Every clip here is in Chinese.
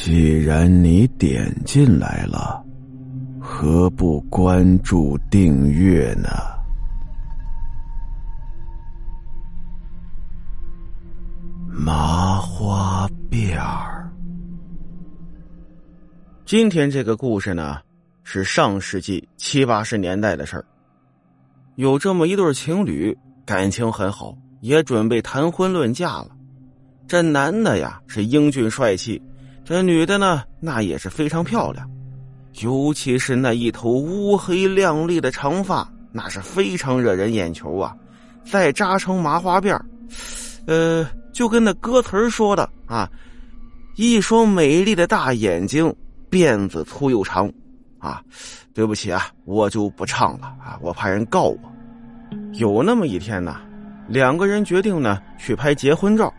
既然你点进来了，何不关注订阅呢？麻花辫儿。今天这个故事呢，是上世纪70、80年代的事儿。有这么一对情侣，感情很好，也准备谈婚论嫁了。这男的呀是英俊帅气，这女的呢那也是非常漂亮，尤其是那一头乌黑亮丽的长发，那是非常惹人眼球啊。再扎成麻花辫，就跟那歌词说的啊，一双美丽的大眼睛，辫子粗又长啊。对不起啊，我就不唱了啊，我怕人告我。有那么一天呢，两个人决定呢去拍结婚照。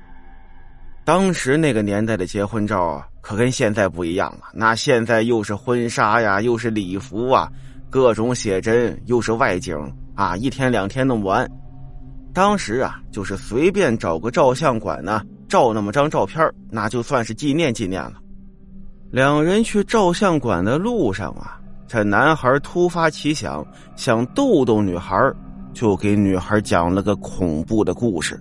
当时那个年代的结婚照啊，可跟现在不一样了。那现在又是婚纱呀，又是礼服啊，各种写真，又是外景啊，一天两天弄不完。当时啊，就是随便找个照相馆呢，照那么张照片，那就算是纪念纪念了。两人去照相馆的路上啊，这男孩突发奇想，想逗逗女孩，就给女孩讲了个恐怖的故事。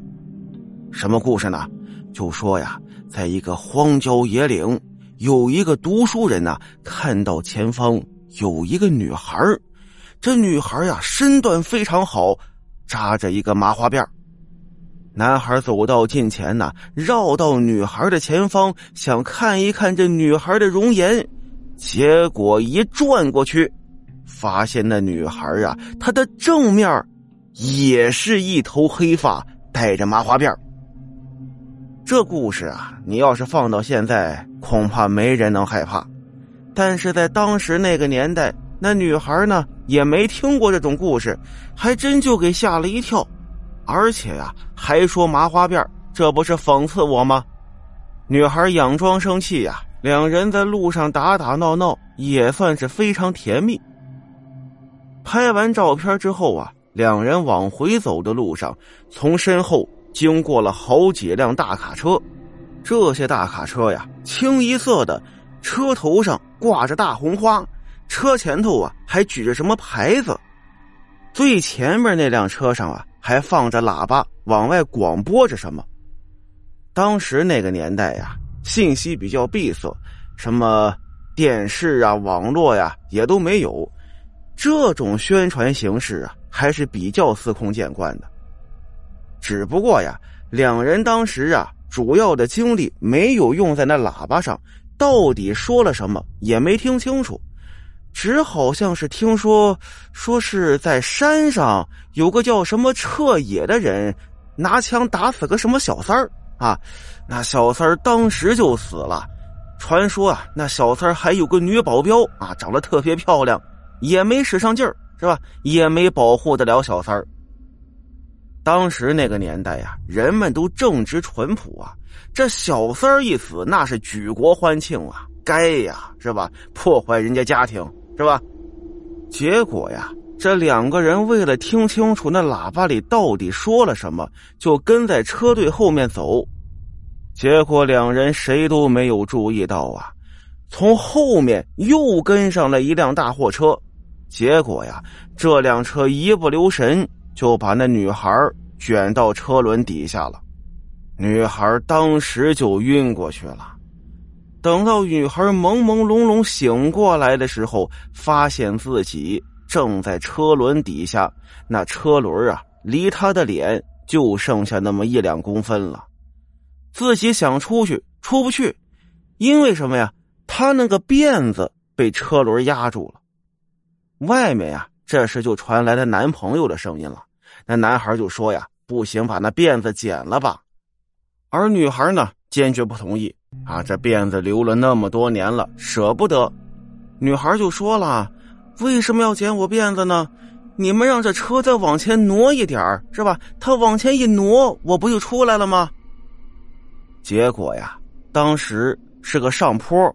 什么故事呢？就说呀，在一个荒郊野岭，有一个读书人呢，看到前方有一个女孩，这女孩呀身段非常好，扎着一个麻花辫。男孩走到近前呢，绕到女孩的前方，想看一看这女孩的容颜。结果一转过去，发现那女孩啊，她的正面也是一头黑发，带着麻花辫。这故事啊，你要是放到现在，恐怕没人能害怕。但是在当时那个年代，那女孩呢也没听过这种故事，还真就给吓了一跳。而且啊，还说麻花辫，这不是讽刺我吗？女孩佯装生气啊，两人在路上打打闹闹，也算是非常甜蜜。拍完照片之后啊，两人往回走的路上，从身后经过了好几辆大卡车。这些大卡车呀清一色的，车头上挂着大红花，车前头啊还举着什么牌子。最前面那辆车上啊还放着喇叭，往外广播着什么。当时那个年代呀，信息比较闭塞，什么电视啊网络呀也都没有，这种宣传形式啊还是比较司空见惯的。只不过呀，两人当时啊主要的精力没有用在那喇叭上，到底说了什么也没听清楚，只好像是听说是在山上有个叫什么彻野的人拿枪打死个什么小三儿啊，那小三儿当时就死了。传说啊，那小三儿还有个女保镖啊，长得特别漂亮，也没使上劲儿，是吧？也没保护得了小三儿。当时那个年代呀，人们都正直淳朴啊，这小三儿一死，那是举国欢庆啊，该呀，是吧？破坏人家家庭，是吧？结果呀，这两个人为了听清楚那喇叭里到底说了什么，就跟在车队后面走。结果两人谁都没有注意到啊，从后面又跟上了一辆大货车。结果呀，这辆车一不留神就把那女孩卷到车轮底下了。女孩当时就晕过去了。等到女孩朦朦胧胧醒过来的时候，发现自己正在车轮底下，那车轮啊离她的脸就剩下那么1-2公分了。自己想出去出不去，因为什么呀？她那个辫子被车轮压住了。外面啊，这时就传来了男朋友的声音了。那男孩就说呀，不行，把那辫子剪了吧。而女孩呢坚决不同意啊，这辫子留了那么多年了，舍不得。女孩就说了，为什么要剪我辫子呢？你们让这车再往前挪一点，是吧？他往前一挪，我不就出来了吗？结果呀，当时是个上坡，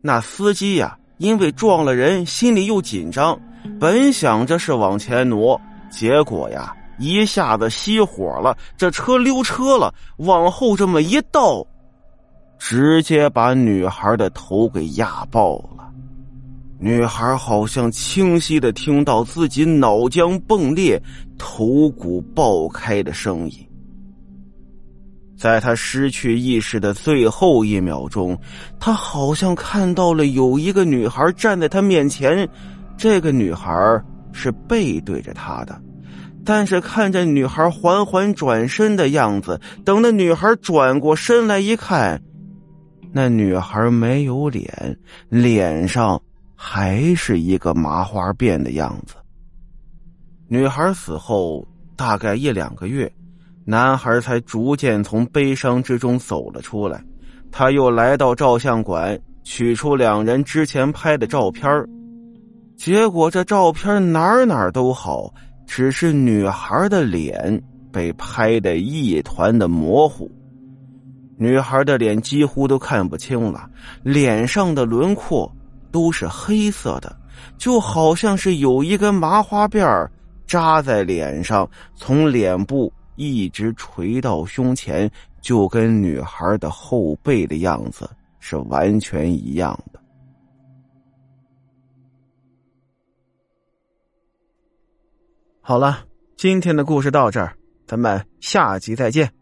那司机呀因为撞了人，心里又紧张，本想着是往前挪，结果呀一下子熄火了，这车溜车了，往后这么一倒，直接把女孩的头给压爆了。女孩好像清晰地听到自己脑浆迸裂、头骨爆开的声音。在她失去意识的最后一秒钟，她好像看到了有一个女孩站在她面前，这个女孩是背对着她的。但是看着女孩缓缓转身的样子，等那女孩转过身来一看，那女孩没有脸，脸上还是一个麻花辫的样子。女孩死后大概1-2个月，男孩才逐渐从悲伤之中走了出来。他又来到照相馆，取出2人之前拍的照片，结果这照片哪都好，只是女孩的脸被拍得一团的模糊，女孩的脸几乎都看不清了，脸上的轮廓都是黑色的，就好像是有一根麻花辫扎在脸上，从脸部一直垂到胸前，就跟女孩的后背的样子是完全一样的。好了，今天的故事到这儿，咱们下集再见。